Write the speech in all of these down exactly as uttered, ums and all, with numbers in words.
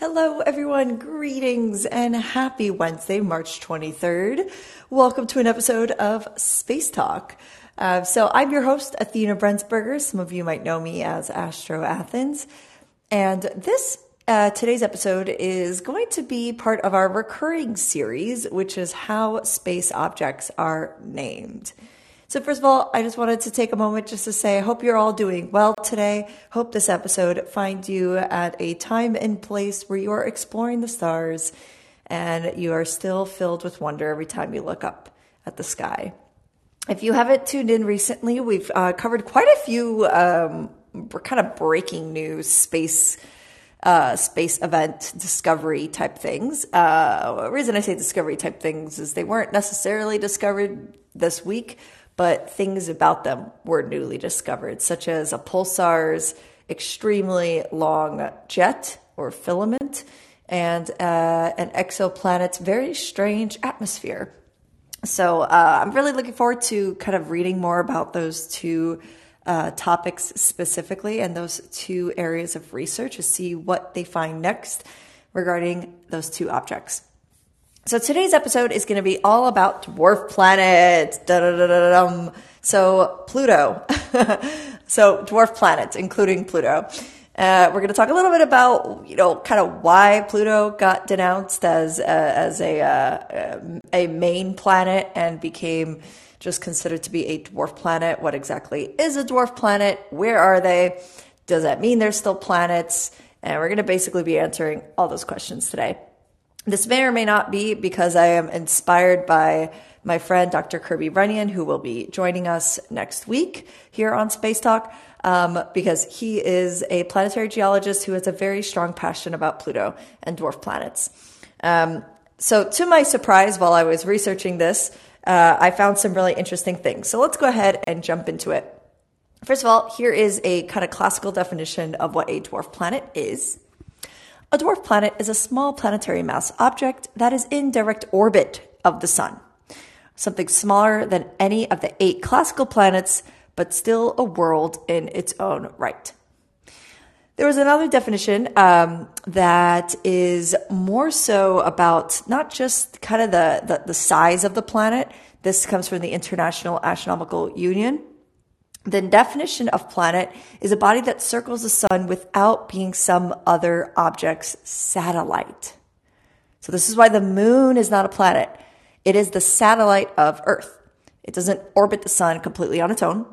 Hello everyone, greetings and happy Wednesday, March twenty-third. Welcome to an episode of Space Talk. Uh, so I'm your host, Athena Brentsberger. Some of you might know me as Astro Athens. And this, uh, today's episode is going to be part of our recurring series, which is how space objects are named. So first of all, I just wanted to take a moment just to say I hope you're all doing well today. Hope this episode finds you at a time and place where you are exploring the stars and you are still filled with wonder every time you look up at the sky. If you haven't tuned in recently, we've uh, covered quite a few um, kind of breaking news space Uh, space event discovery type things. Uh, the reason I say discovery type things is they weren't necessarily discovered this week, but things about them were newly discovered, such as a pulsar's extremely long jet or filament and uh, an exoplanet's very strange atmosphere. So uh, I'm really looking forward to kind of reading more about those two Uh, topics specifically and those two areas of research to see what they find next regarding those two objects. So today's episode is going to be all about dwarf planets. Da-da-da-da-dum. So Pluto. So dwarf planets, including Pluto. Uh, we're going to talk a little bit about, you know, kind of why Pluto got denounced as uh, as a uh, a main planet and became just considered to be a dwarf planet. What exactly is a dwarf planet? Where are they? Does that mean they're still planets? And we're going to basically be answering all those questions today. This may or may not be because I am inspired by my friend, Doctor Kirby Runyon, who will be joining us next week here on Space Talk, um, because he is a planetary geologist who has a very strong passion about Pluto and dwarf planets. Um, so to my surprise, while I was researching this, Uh, I found some really interesting things. So let's go ahead and jump into it. First of all, here is a kind of classical definition of what a dwarf planet is. A dwarf planet is a small planetary mass object that is in direct orbit of the sun. Something smaller than any of the eight classical planets, but still a world in its own right. There was another definition um, that is more so about not just kind of the, the, the size of the planet. This comes from the International Astronomical Union. The definition of planet is a body that circles the sun without being some other object's satellite. So this is why the moon is not a planet. It is the satellite of Earth. It doesn't orbit the sun completely on its own.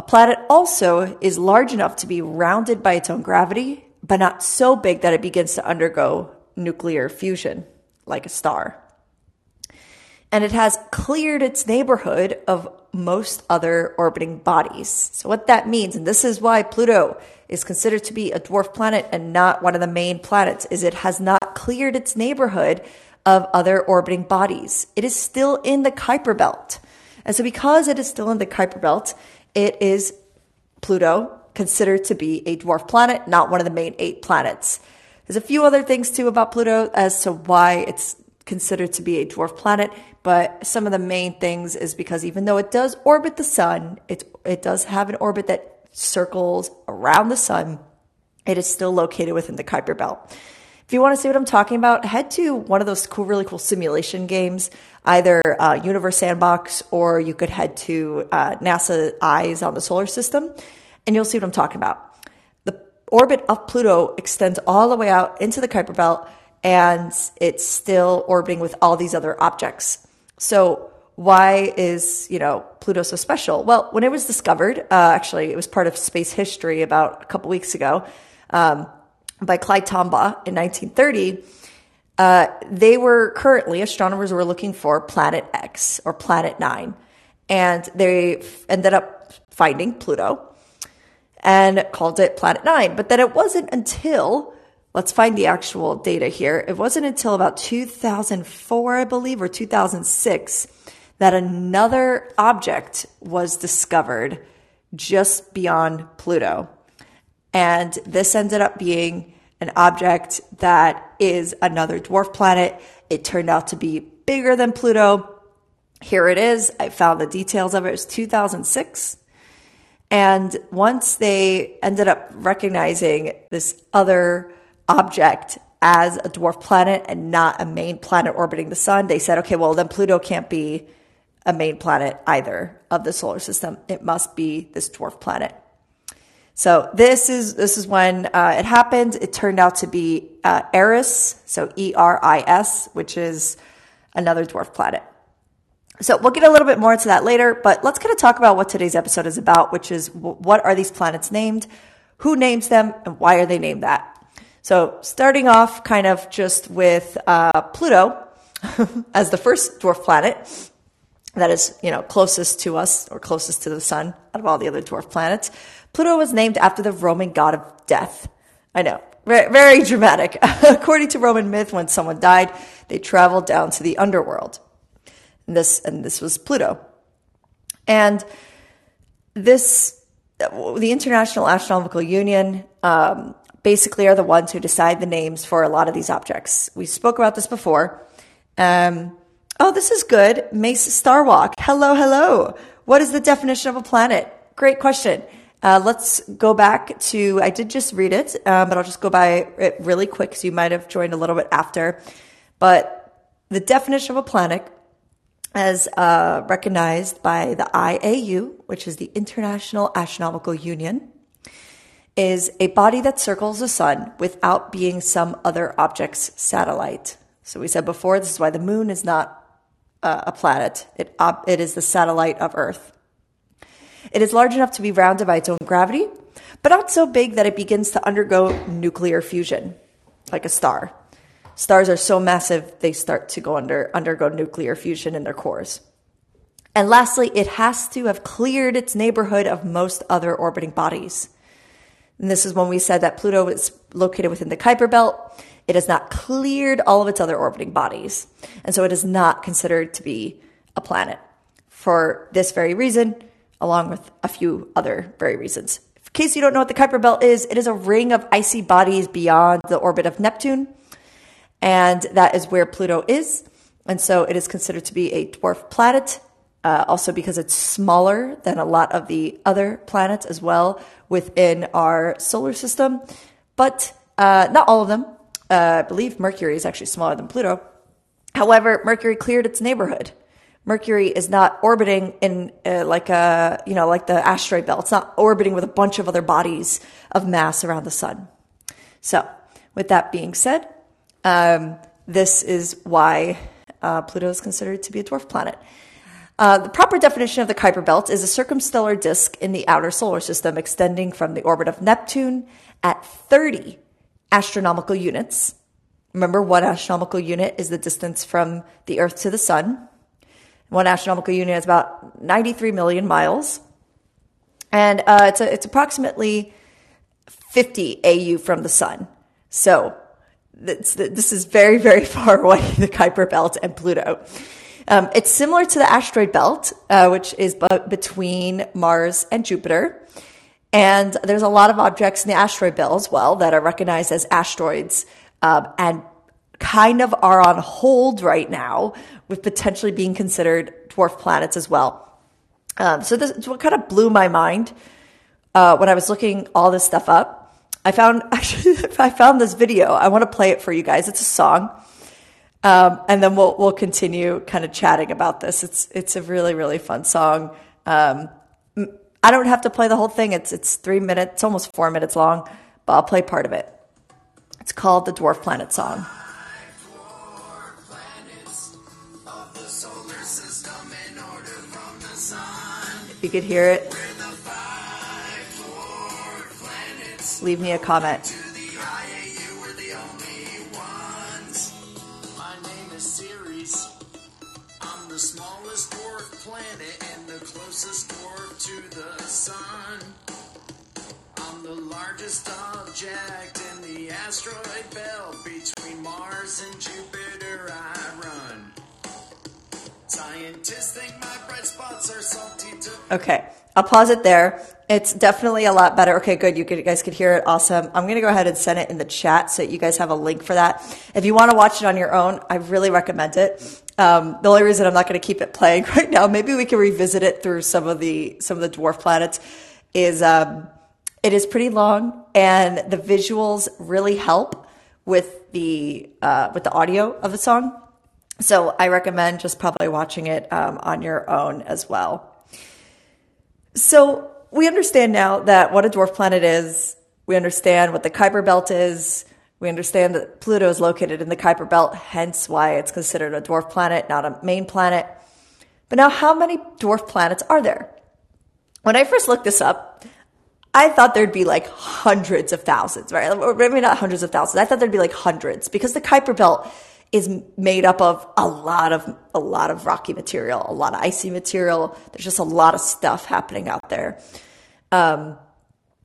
A planet also is large enough to be rounded by its own gravity, but not so big that it begins to undergo nuclear fusion, like a star. And it has cleared its neighborhood of most other orbiting bodies. So what that means, and this is why Pluto is considered to be a dwarf planet and not one of the main planets, is it has not cleared its neighborhood of other orbiting bodies. It is still in the Kuiper belt. And so because it is still in the Kuiper belt, it is Pluto, considered to be a dwarf planet, not one of the main eight planets. There's a few other things, too, about Pluto as to why it's considered to be a dwarf planet. But some of the main things is because even though it does orbit the sun, it, it does have an orbit that circles around the sun, it is still located within the Kuiper belt. If you want to see what I'm talking about, head to one of those cool, really cool simulation games, either uh, Universe Sandbox, or you could head to uh, NASA Eyes on the solar system, and you'll see what I'm talking about. The orbit of Pluto extends all the way out into the Kuiper belt, and it's still orbiting with all these other objects. So why is, you know, Pluto so special? Well, when it was discovered, uh, actually, it was part of space history about a couple weeks ago, um, by Clyde Tombaugh in nineteen thirty, uh, they were currently, astronomers were looking for Planet X or Planet Nine, and they f- ended up finding Pluto and called it Planet Nine. But then it wasn't until, let's find the actual data here, it wasn't until about two thousand four, I believe, or two thousand six, that another object was discovered just beyond Pluto. And this ended up being an object that is another dwarf planet. It turned out to be bigger than Pluto. Here it is. I found the details of it. It was two thousand six. And once they ended up recognizing this other object as a dwarf planet and not a main planet orbiting the sun, they said, okay, well, then Pluto can't be a main planet either of the solar system. It must be this dwarf planet. So this is this is when uh, it happened. It turned out to be uh, Eris, so E R I S, which is another dwarf planet. So we'll get a little bit more into that later, but let's kind of talk about what today's episode is about, which is what are these planets named, who names them, and why are they named that? So starting off kind of just with uh, Pluto as the first dwarf planet that is, you know, closest to us or closest to the sun out of all the other dwarf planets. Pluto was named after the Roman god of death. I know, re- very dramatic. According to Roman myth, when someone died, they traveled down to the underworld. And this and this was Pluto. And this, the International Astronomical Union, um, basically are the ones who decide the names for a lot of these objects. We spoke about this before. Um, oh, this is good. Mace Starwalk. Hello, hello. What is the definition of a planet? Great question. Uh, let's go back to, I did just read it, um, but I'll just go by it really quick because you might have joined a little bit after. But the definition of a planet as uh, recognized by the I A U, which is the International Astronomical Union, is a body that circles the sun without being some other object's satellite. So we said before, this is why the moon is not uh, a planet. It op- it is the satellite of Earth. It is large enough to be rounded by its own gravity, but not so big that it begins to undergo nuclear fusion, like a star. Stars are so massive, they start to go under undergo nuclear fusion in their cores. And lastly, it has to have cleared its neighborhood of most other orbiting bodies. And this is when we said that Pluto is located within the Kuiper belt. It has not cleared all of its other orbiting bodies. And so it is not considered to be a planet for this very reason, along with a few other very reasons. In case you don't know what the Kuiper belt is, it is a ring of icy bodies beyond the orbit of Neptune. And that is where Pluto is. And so it is considered to be a dwarf planet. Uh, also because it's smaller than a lot of the other planets as well within our solar system. But uh, not all of them. Uh, I believe Mercury is actually smaller than Pluto. However, Mercury cleared its neighborhood. Mercury is not orbiting in uh, like a, you know, like the asteroid belt. It's not orbiting with a bunch of other bodies of mass around the sun. So with that being said, um, this is why uh, Pluto is considered to be a dwarf planet. Uh, the proper definition of the Kuiper belt is a circumstellar disk in the outer solar system extending from the orbit of Neptune at thirty astronomical units. Remember, one astronomical unit is the distance from the Earth to the sun. One astronomical unit is about ninety-three million miles. And uh, it's, a, it's approximately fifty A U from the sun. So that's, this is very, very far away, the Kuiper belt and Pluto. Um, it's similar to the asteroid belt, uh, which is b- between Mars and Jupiter. And there's a lot of objects in the asteroid belt as well that are recognized as asteroids um, and kind of are on hold right now with potentially being considered dwarf planets as well. Um, so this what kind of blew my mind uh, when I was looking all this stuff up. I found actually I found this video. I want to play it for you guys. It's a song. Um, and then we'll we'll continue kind of chatting about this. It's it's a really really fun song. Um, I don't have to play the whole thing. It's it's three minutes, it's almost four minutes long, but I'll play part of it. It's called the Dwarf Planet Song. You could hear it. Leave me a comment. Object in the asteroid belt between Mars and Jupiter I run. Scientists think my bright spots are salty too. Okay, I'll pause it there. It's definitely a lot better. Okay, good. You guys could hear it. Awesome. I'm going to go ahead and send it in the chat so that you guys have a link for that. If you want to watch it on your own, I really recommend it. Um, the only reason I'm not going to keep it playing right now, maybe we can revisit it through some of the some of the dwarf planets, is um, it is pretty long, and the visuals really help with the uh, with the audio of the song. So I recommend just probably watching it um, on your own as well. So we understand now that what a dwarf planet is. We understand what the Kuiper belt is. We understand that Pluto is located in the Kuiper belt, hence why it's considered a dwarf planet, not a main planet. But now, how many dwarf planets are there? When I first looked this up, I thought there'd be like hundreds of thousands, right? Or maybe not hundreds of thousands. I thought there'd be like hundreds because the Kuiper belt is made up of a lot of, a lot of rocky material, a lot of icy material. There's just a lot of stuff happening out there. Um,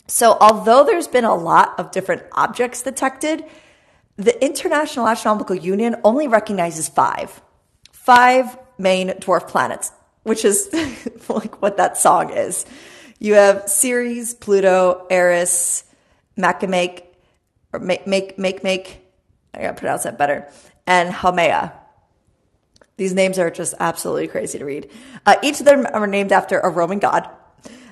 so although there's been a lot of different objects detected, the International Astronomical Union only recognizes five, five main dwarf planets, which is like what that song is. You have Ceres, Pluto, Eris, Makemake, or make, make, make, make, I gotta pronounce that better, and Haumea. These names are just absolutely crazy to read. Uh, each of them are named after a Roman god.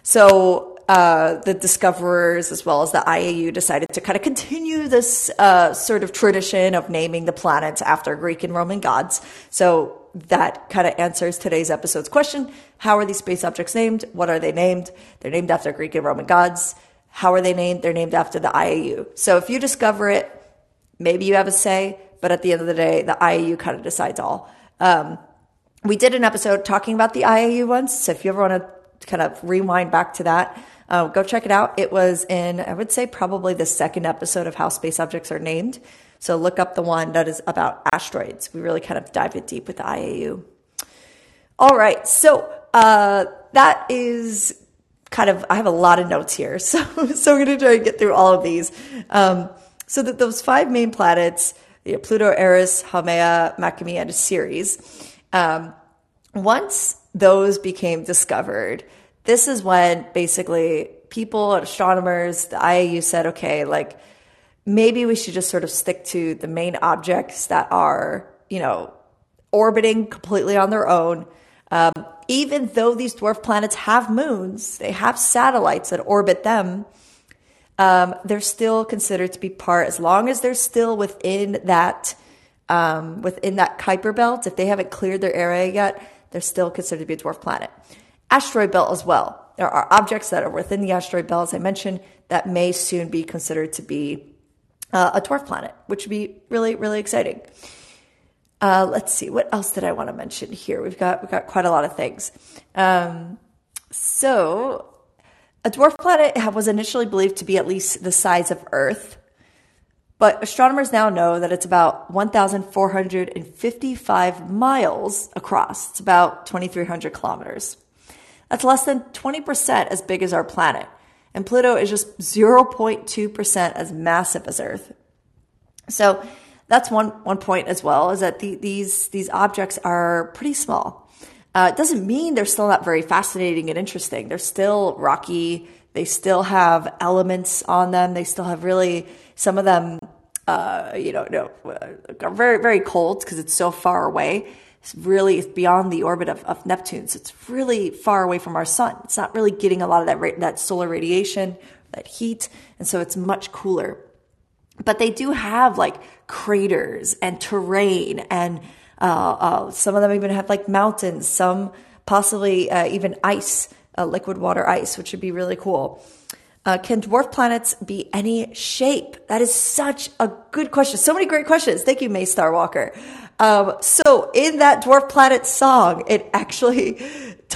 So uh, the discoverers as well as the I A U decided to kind of continue this uh, sort of tradition of naming the planets after Greek and Roman gods. So that kind of answers today's episode's question. How are these space objects named? What are they named? They're named after Greek and Roman gods. How are they named? They're named after the I A U. So if you discover it, maybe you have a say, but at the end of the day, the I A U kind of decides all. Um, we did an episode talking about the I A U once, so if you ever want to kind of rewind back to that, uh, go check it out. It was in, I would say, probably the second episode of How Space Objects Are Named. So look up the one that is about asteroids. We really kind of dive in deep with the I A U. All right, so uh, that is kind of, I have a lot of notes here, so, so I'm going to try and get through all of these. Um, so that those five main planets, you know, Pluto, Eris, Haumea, Makemake, and Ceres, um, once those became discovered, this is when basically people, astronomers, the I A U said, okay, like, maybe we should just sort of stick to the main objects that are, you know, orbiting completely on their own. Um, even though these dwarf planets have moons, they have satellites that orbit them, um, they're still considered to be part, as long as they're still within that um, within that Kuiper belt. If they haven't cleared their area yet, they're still considered to be a dwarf planet. Asteroid belt as well. There are objects that are within the asteroid belt, as I mentioned, that may soon be considered to be Uh, a dwarf planet, which would be really, really exciting. Uh, let's see, what else did I want to mention here? We've got we've got quite a lot of things. Um, so, a dwarf planet was initially believed to be at least the size of Earth, but astronomers now know that it's about one thousand four hundred fifty-five miles across. It's about two thousand three hundred kilometers. That's less than twenty percent as big as our planet. And Pluto is just zero point two percent as massive as Earth. So that's one one point as well, is that the, these these objects are pretty small. Uh, it doesn't mean they're still not very fascinating and interesting. They're still rocky. They still have elements on them. They still have really, some of them, uh, you know, no, are very, very cold because it's so far away. It's really it's beyond the orbit of, of Neptune. So it's really far away from our sun. It's not really getting a lot of that ra- that solar radiation, that heat. And so it's much cooler. But they do have like craters and terrain. And uh, uh, some of them even have like mountains, some possibly uh, even ice, uh, liquid water ice, which would be really cool. Uh, can dwarf planets be any shape? That is such a good question. So many great questions. Thank you, May Star Walker. Um, so in that dwarf planet song, it actually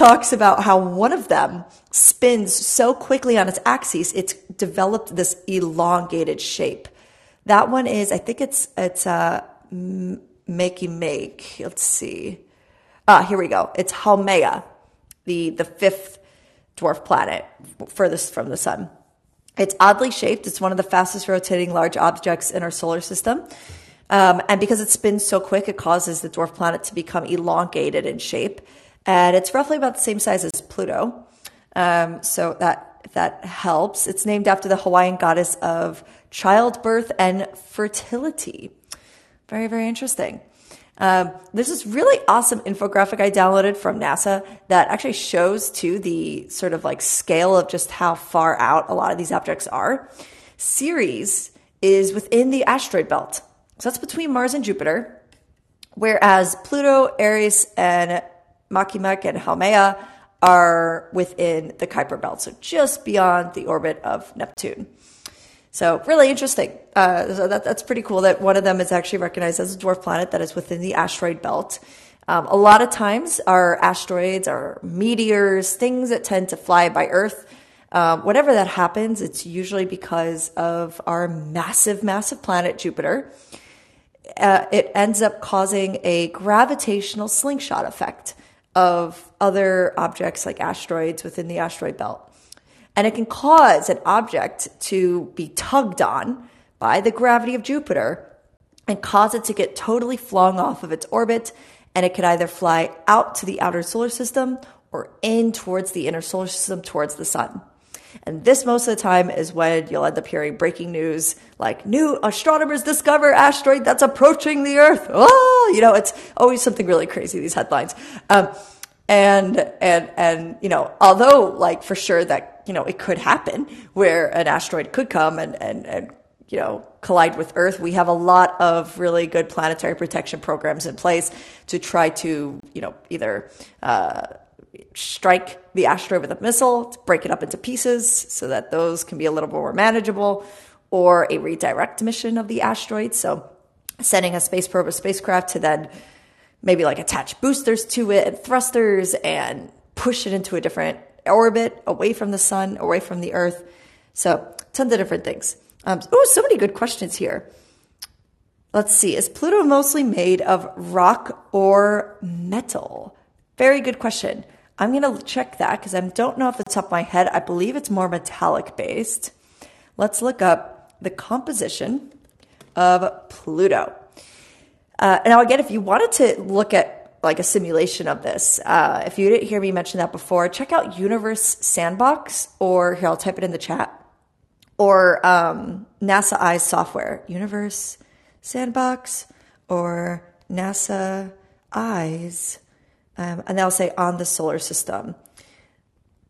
talks about how one of them spins so quickly on its axis, it's developed this elongated shape. That one is, I think it's, it's, uh, Makemake. Let's see. Ah, here we go. It's Haumea, the, the fifth dwarf planet furthest from the sun. It's oddly shaped. It's one of the fastest rotating large objects in our solar system. Um, and because it spins so quick, it causes the dwarf planet to become elongated in shape. And it's roughly about the same size as Pluto. Um, so that, that helps. It's named after the Hawaiian goddess of childbirth and fertility. Very, very interesting. Um, there's this really awesome infographic I downloaded from NASA that actually shows too the sort of like scale of just how far out a lot of these objects are. Ceres is within the asteroid belt. So that's between Mars and Jupiter, whereas Pluto, Eris, and Makemake and Haumea are within the Kuiper belt, so just beyond the orbit of Neptune. So really interesting. Uh, so that, that's pretty cool that one of them is actually recognized as a dwarf planet that is within the asteroid belt. Um, a lot of times our asteroids are meteors, things that tend to fly by Earth. Um, whenever that happens, it's usually because of our massive, massive planet, Jupiter. Uh, it ends up causing a gravitational slingshot effect of other objects like asteroids within the asteroid belt. And it can cause an object to be tugged on by the gravity of Jupiter and cause it to get totally flung off of its orbit. And it could either fly out to the outer solar system or in towards the inner solar system, towards the sun. And this most of the time is when you'll end up hearing breaking news like new astronomers discover asteroid that's approaching the Earth. Oh, you know, it's always something really crazy, these headlines. Um, and, and, and, you know, although like for sure that, you know, it could happen where an asteroid could come and, and, and, you know, collide with Earth. We have a lot of really good planetary protection programs in place to try to, you know, either, uh, strike the asteroid with a missile to break it up into pieces so that those can be a little more manageable, or a redirect mission of the asteroid. So sending a space probe or spacecraft to then maybe like attach boosters to it and thrusters and push it into a different orbit away from the sun, away from the Earth. So tons of different things. Um, oh, so many good questions here. Let's see. Is Pluto mostly made of rock or metal? Very good question. I'm going to check that because I don't know off the top of my head. I believe it's more metallic based. Let's look up the composition of Pluto. Uh, now, again, if you wanted to look at like a simulation of this, uh, if you didn't hear me mention that before, check out Universe Sandbox, or here, I'll type it in the chat, or um, NASA Eyes software. Universe Sandbox or NASA Eyes. Um, and they'll say on the solar system.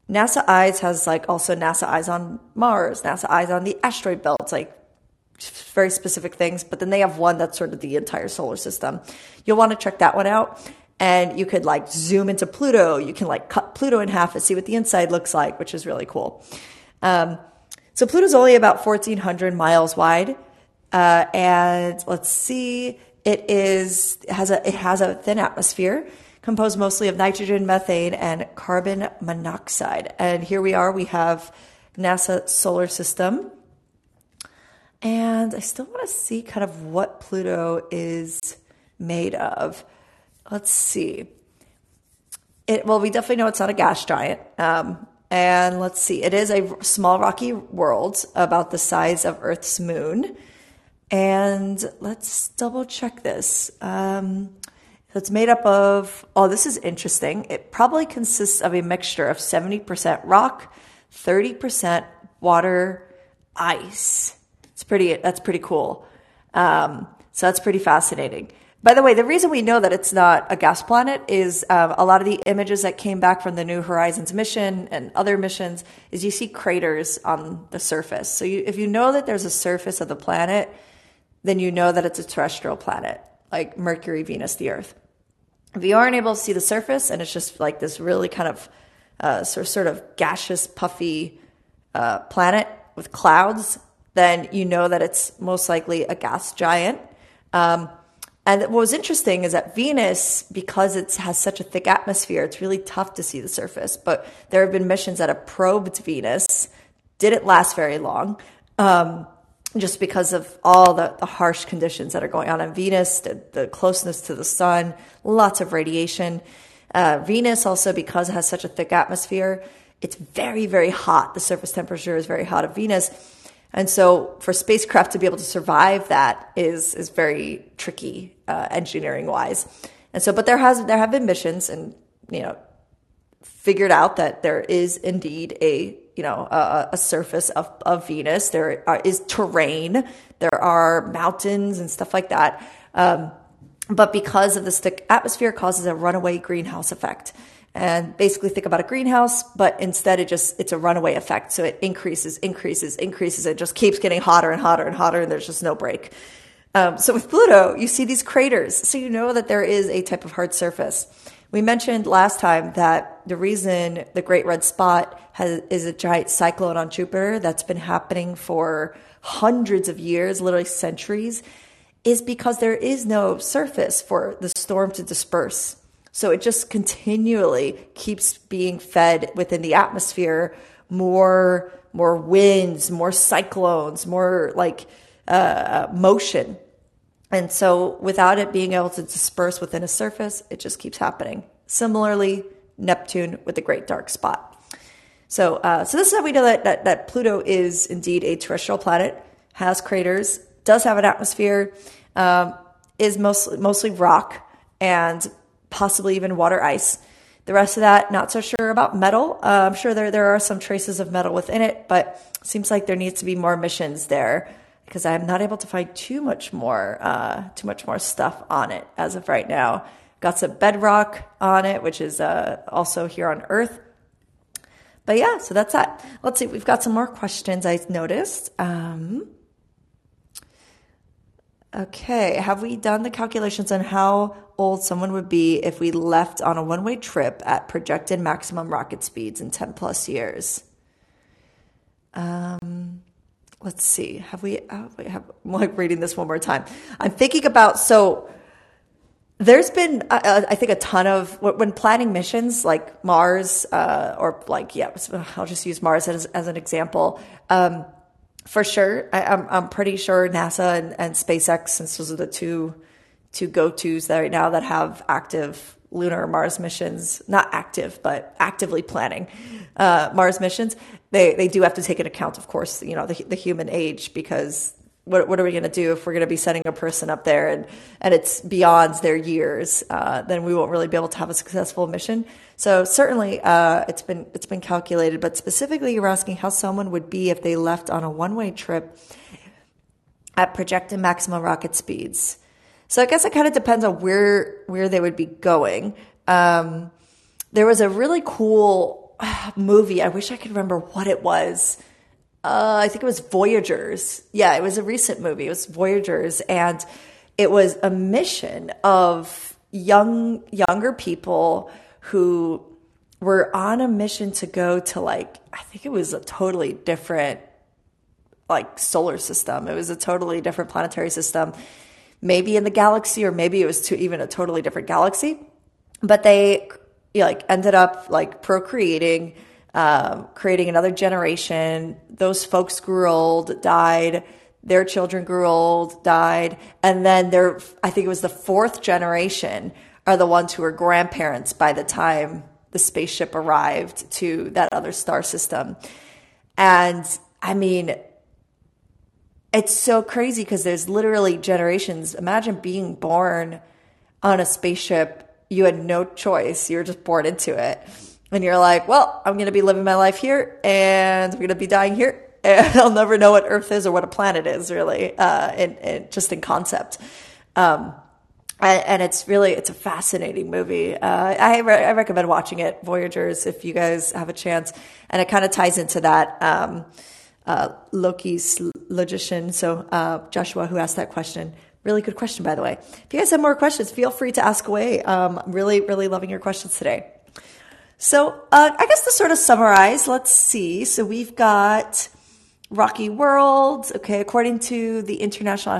NASA Eyes has like also NASA Eyes on Mars, NASA Eyes on the asteroid belt. It's like very specific things, but then they have one that's sort of the entire solar system. You'll want to check that one out. And you could like zoom into Pluto. You can like cut Pluto in half and see what the inside looks like, which is really cool. Um, so Pluto's only about fourteen hundred miles wide. Uh, and let's see, it is, it has a, it has a thin atmosphere, composed mostly of nitrogen, methane, and carbon monoxide. And here we are, we have NASA solar system. And I still want to see kind of what Pluto is made of. Let's see. It, well, we definitely know it's not a gas giant. Um, and let's see, it is a small rocky world about the size of Earth's moon. And let's double check this. Um, So it's made up of, oh, this is interesting. It probably consists of a mixture of seventy percent rock, thirty percent water, ice. It's pretty, that's pretty cool. Um, so that's pretty fascinating. By the way, the reason we know that it's not a gas planet is um, a lot of the images that came back from the New Horizons mission and other missions is you see craters on the surface. So you, if you know that there's a surface of the planet, then you know that it's a terrestrial planet, like Mercury, Venus, the Earth. If you aren't able to see the surface and it's just like this really kind of uh, sort of gaseous, puffy uh, planet with clouds, then you know that it's most likely a gas giant. Um, and what was interesting is that Venus, because it has such a thick atmosphere, it's really tough to see the surface. But there have been missions that have probed Venus, didn't last very long, um, just because of all the, the harsh conditions that are going on on Venus, the, the closeness to the sun, lots of radiation. Uh, Venus also, because it has such a thick atmosphere, it's very, very hot. The surface temperature is very hot of Venus. And so for spacecraft to be able to survive that is is very tricky uh, engineering-wise. And so, but there has there have been missions and, you know, figured out that there is indeed a you know, a, a surface of, of Venus. There are, is terrain. There are mountains and stuff like that. Um, but because of the thick atmosphere, it causes a runaway greenhouse effect. And basically think about a greenhouse, but instead it just, it's a runaway effect. So it increases, increases, increases. It just keeps getting hotter and hotter and hotter, and there's just no break. Um, so with Pluto, you see these craters. So you know that there is a type of hard surface. We mentioned last time that the reason the Great Red Spot has, is a giant cyclone on Jupiter that's been happening for hundreds of years, literally centuries, is because there is no surface for the storm to disperse. So it just continually keeps being fed within the atmosphere, more, more winds, more cyclones, more like uh, motion. And so without it being able to disperse within a surface, it just keeps happening. Similarly, Neptune with the Great Dark Spot. So, uh, so this is how we know that, that, that Pluto is indeed a terrestrial planet, has craters, does have an atmosphere, um, is mostly, mostly rock, and possibly even water ice. The rest of that, not so sure about metal. Uh, I'm sure there there are some traces of metal within it, but seems like there needs to be more missions there because I'm not able to find too much more uh, too much more stuff on it as of right now. Got some bedrock on it, which is uh, also here on Earth. But yeah, so that's that. Let's see, we've got some more questions I noticed. Um, okay, have we done the calculations on how old someone would be if we left on a one-way trip at projected maximum rocket speeds in ten plus years? Um, let's see. Have we, oh, wait, have, I'm like reading this one more time. I'm thinking about, so there's been, uh, I think a ton of, when planning missions like Mars, uh, or like, yeah, I'll just use Mars as, as an example. Um, for sure. I, I'm, I'm pretty sure NASA and, and SpaceX, since those are the two, two go-tos that right now that have active lunar Mars missions, not active, but actively planning uh, Mars missions, they they do have to take into account, of course, you know, the, the human age, because what what are we going to do if we're going to be sending a person up there and, and it's beyond their years, uh, then we won't really be able to have a successful mission. So certainly uh, it's been it's been calculated, but specifically you're asking how someone would be if they left on a one-way trip at projected maximum rocket speeds. So I guess it kind of depends on where where they would be going. Um, there was a really cool movie. I wish I could remember what it was. Uh, I think it was Voyagers. Yeah, it was a recent movie. It was Voyagers, and it was a mission of young younger people who were on a mission to go to, like, I think it was a totally different, like, solar system. It was a totally different planetary system. Maybe in the galaxy, or maybe it was to even a totally different galaxy, but they, you know, like ended up like procreating, um, creating another generation. Those folks grew old, died. Their children grew old, died, and then their, I think it was the fourth generation, are the ones who were grandparents by the time the spaceship arrived to that other star system. And I mean, it's so crazy because there's literally generations. Imagine being born on a spaceship. You had no choice. You were just born into it. And you're like, well, I'm going to be living my life here, and I'm going to be dying here. And I'll never know what Earth is or what a planet is, really, uh, and, and just in concept. Um, and, and it's really, it's a fascinating movie. Uh, I, re- I recommend watching it, Voyagers, if you guys have a chance. And it kind of ties into that um Uh, Loki's logician. So uh, Joshua, who asked that question, really good question, by the way. If you guys have more questions, feel free to ask away. Um, really, really loving your questions today. So uh, I guess to sort of summarize, let's see. So we've got rocky worlds. Okay, according to the International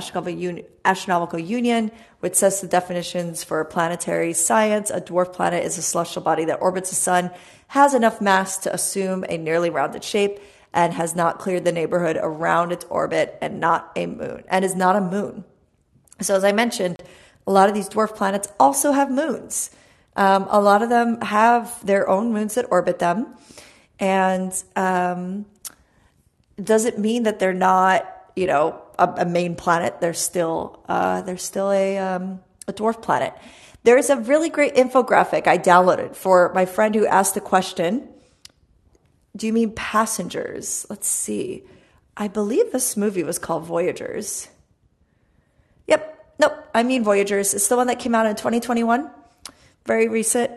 Astronomical Union, which says the definitions for planetary science, a dwarf planet is a celestial body that orbits the sun, has enough mass to assume a nearly rounded shape, and has not cleared the neighborhood around its orbit, and not a moon, and is not a moon. So as I mentioned, a lot of these dwarf planets also have moons. Um, a lot of them have their own moons that orbit them. And um, does it mean that they're not, you know, a, a main planet? They're still uh, they're still a um, a dwarf planet. There is a really great infographic I downloaded for my friend who asked the question. Do you mean passengers? Let's see. I believe this movie was called Voyagers. Yep. Nope. I mean Voyagers. It's the one that came out in twenty twenty-one. Very recent.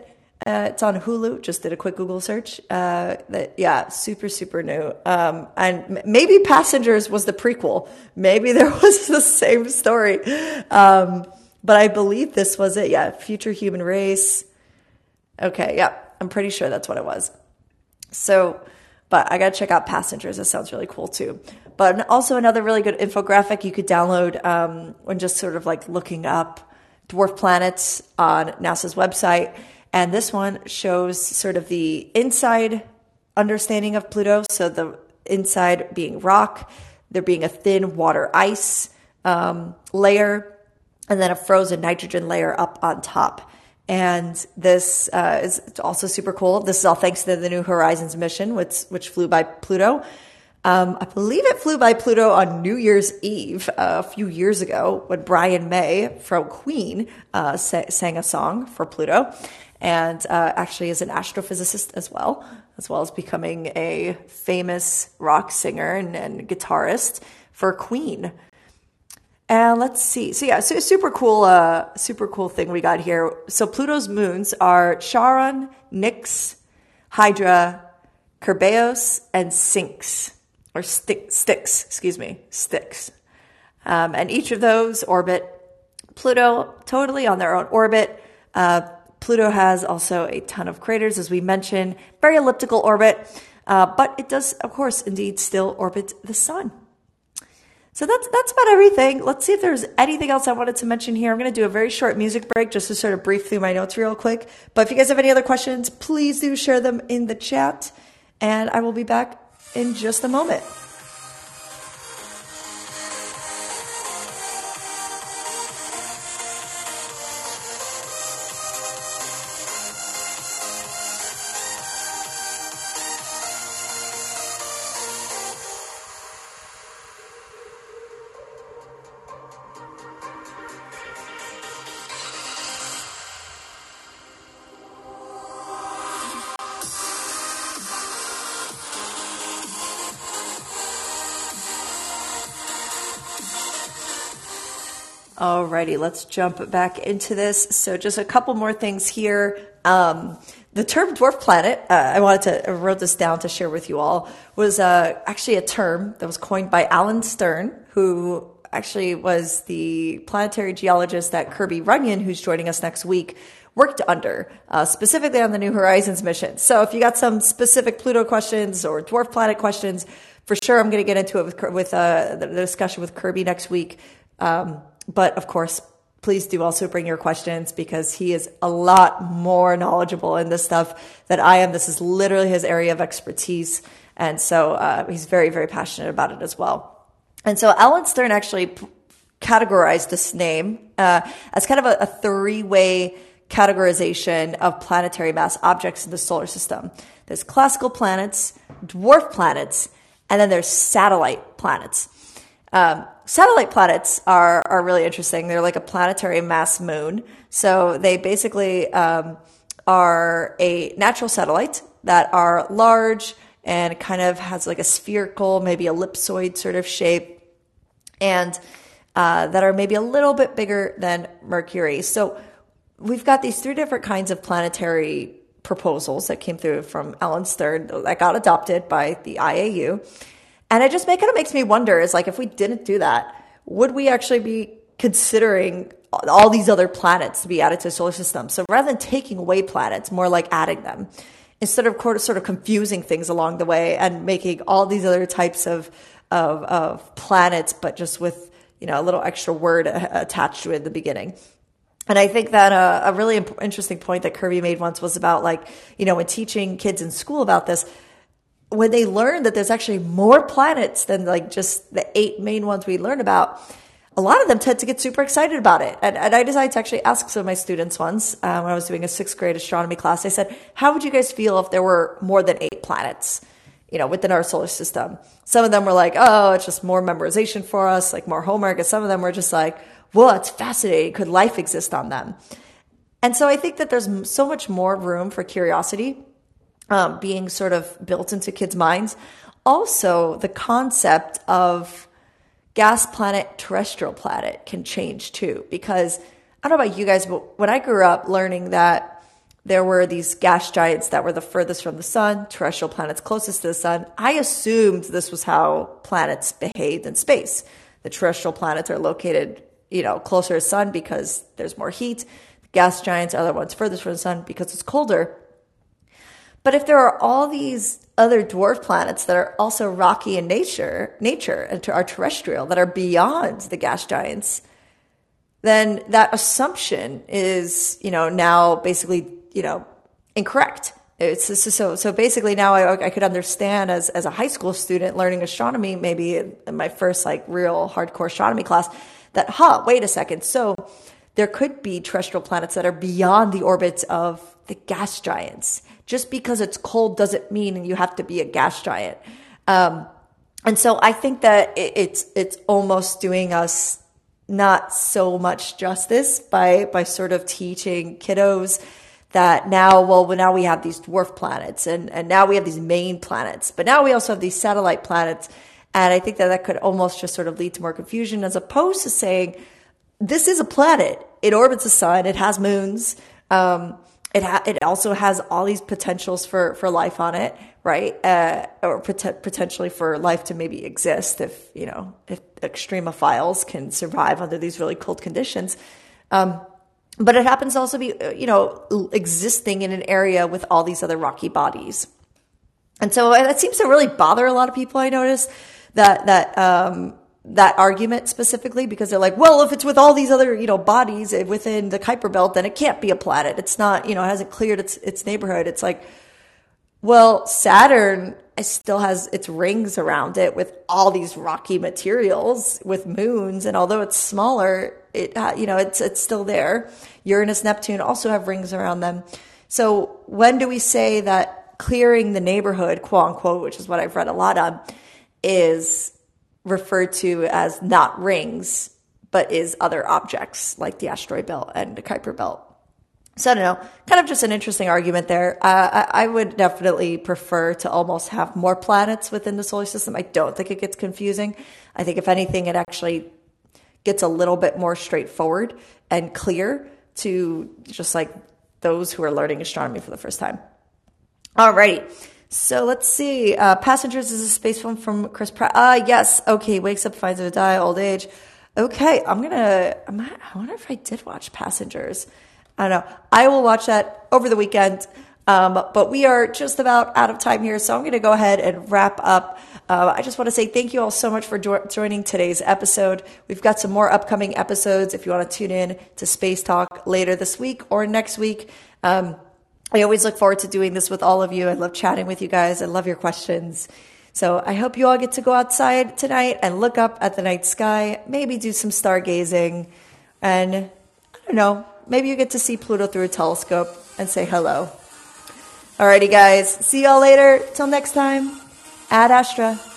Uh, it's on Hulu. Just did a quick Google search. Uh, that, yeah, super, super new. Um, and maybe Passengers was the prequel. Maybe there was the same story. Um, but I believe this was it. Yeah, future human race. Okay, yeah, I'm pretty sure that's what it was. So, but I got to check out Passengers. That sounds really cool too. But also another really good infographic you could download um, when just sort of like looking up dwarf planets on NASA's website. And this one shows sort of the inside understanding of Pluto. So the inside being rock, there being a thin water ice um, layer, and then a frozen nitrogen layer up on top. And this uh, is also super cool. This is all thanks to the New Horizons mission, which which flew by Pluto. Um, I believe it flew by Pluto on New Year's Eve uh, a few years ago when Brian May from Queen uh, sa- sang a song for Pluto. And uh, actually is an astrophysicist as well, as well as becoming a famous rock singer and, and guitarist for Queen. And let's see. So yeah, so super cool, uh, super cool thing we got here. So Pluto's moons are Charon, Nyx, Hydra, Kerberos, and Styx, or Styx, Styx, excuse me, Styx. Um, and each of those orbit Pluto totally on their own orbit. Uh, Pluto has also a ton of craters, as we mentioned, very elliptical orbit, uh, but it does, of course, indeed still orbit the sun. So that's that's about everything. Let's see if there's anything else I wanted to mention here. I'm going to do a very short music break just to sort of brief through my notes real quick. But if you guys have any other questions, please do share them in the chat, and I will be back in just a moment. Alrighty, let's jump back into this. So just a couple more things here. Um, the term dwarf planet, uh, I wanted to, I wrote this down to share with you all, was uh, actually a term that was coined by Alan Stern, who actually was the planetary geologist that Kirby Runyon, who's joining us next week, worked under, uh, specifically on the New Horizons mission. So if you got some specific Pluto questions or dwarf planet questions, for sure I'm going to get into it with, with uh, the discussion with Kirby next week. Um, But of course, please do also bring your questions because he is a lot more knowledgeable in this stuff than I am. This is literally his area of expertise. And so uh, he's very, very passionate about it as well. And so Alan Stern actually p- categorized this name uh, as kind of a, a three-way categorization of planetary mass objects in the solar system. There's classical planets, dwarf planets, and then there's satellite planets. Um, satellite planets are, are really interesting. They're like a planetary mass moon. So they basically, um, are a natural satellite that are large and kind of has like a spherical, maybe ellipsoid sort of shape and, uh, that are maybe a little bit bigger than Mercury. So we've got these three different kinds of planetary proposals that came through from Alan Stern that got adopted by the I A U. And I just make, kind of makes me wonder is like, if we didn't do that, would we actually be considering all these other planets to be added to the solar system? So rather than taking away planets, more like adding them instead of sort of confusing things along the way and making all these other types of, of, of planets, but just with, you know, a little extra word attached to it at the beginning. And I think that uh, a really imp- interesting point that Kirby made once was about like, you know, when teaching kids in school about this, when they learn that there's actually more planets than like just the eight main ones we learn about, a lot of them tend to get super excited about it. And, and I decided to actually ask some of my students once uh, when I was doing a sixth grade astronomy class, I said, how would you guys feel if there were more than eight planets, you know, within our solar system? Some of them were like, oh, it's just more memorization for us, like more homework. And some of them were just like, well, it's fascinating. Could life exist on them? And so I think that there's so much more room for curiosity Um, being sort of built into kids' minds. Also, the concept of gas planet, terrestrial planet can change too, because I don't know about you guys, but when I grew up learning that there were these gas giants that were the furthest from the sun, terrestrial planets closest to the sun. I assumed this was how planets behaved in space. The terrestrial planets are located, you know, closer to the sun because there's more heat. The gas giants are the ones furthest from the sun because it's colder. But if there are all these other dwarf planets that are also rocky in nature, nature and are terrestrial, that are beyond the gas giants, then that assumption is, you know, now basically, you know, incorrect. It's so, so, so basically now I, I could understand as, as a high school student learning astronomy, maybe in my first like real hardcore astronomy class, that, huh, wait a second. So there could be terrestrial planets that are beyond the orbits of the gas giants. Just because it's cold doesn't mean you have to be a gas giant. Um, and so I think that it, it's, it's almost doing us not so much justice by, by sort of teaching kiddos that now, well, now we have these dwarf planets and, and now we have these main planets, but now we also have these satellite planets. And I think that that could almost just sort of lead to more confusion as opposed to saying, this is a planet. It orbits the sun. It has moons. Um, it ha- it also has all these potentials for, for life on it, right? Uh, or pot- potentially for life to maybe exist if, you know, if extremophiles can survive under these really cold conditions. Um, But it happens to also be, you know, existing in an area with all these other rocky bodies. And so that seems to really bother a lot of people, I notice, that that um, that argument specifically, because they're like, well, if it's with all these other, you know, bodies within the Kuiper belt, then it can't be a planet. It's not, you know, it hasn't cleared its its neighborhood. It's like, well, Saturn still has its rings around it with all these rocky materials with moons. And although it's smaller, it, you know, it's, it's still there. Uranus, Neptune also have rings around them. So when do we say that clearing the neighborhood, quote unquote, which is what I've read a lot of, is referred to as not rings, but is other objects like the asteroid belt and the Kuiper belt? So I don't know, kind of just an interesting argument there. Uh, I, I would definitely prefer to almost have more planets within the solar system. I don't think it gets confusing. I think if anything, it actually gets a little bit more straightforward and clear to just like those who are learning astronomy for the first time. Alrighty. So let's see. Uh, Passengers is a space film from Chris Pratt. Ah, uh, yes. Okay. Wakes up, finds a die, old age. Okay. I'm going to, I wonder if I did watch Passengers. I don't know. I will watch that over the weekend. Um, but we are just about out of time here. So I'm going to go ahead and wrap up. Uh, I just want to say thank you all so much for jo- joining today's episode. We've got some more upcoming episodes if you want to tune in to Space Talk later this week or next week. Um, I always look forward to doing this with all of you. I love chatting with you guys. I love your questions. So I hope you all get to go outside tonight and look up at the night sky, maybe do some stargazing, and I don't know, maybe you get to see Pluto through a telescope and say hello. Alrighty, guys. See y'all later. Till next time. Ad Astra.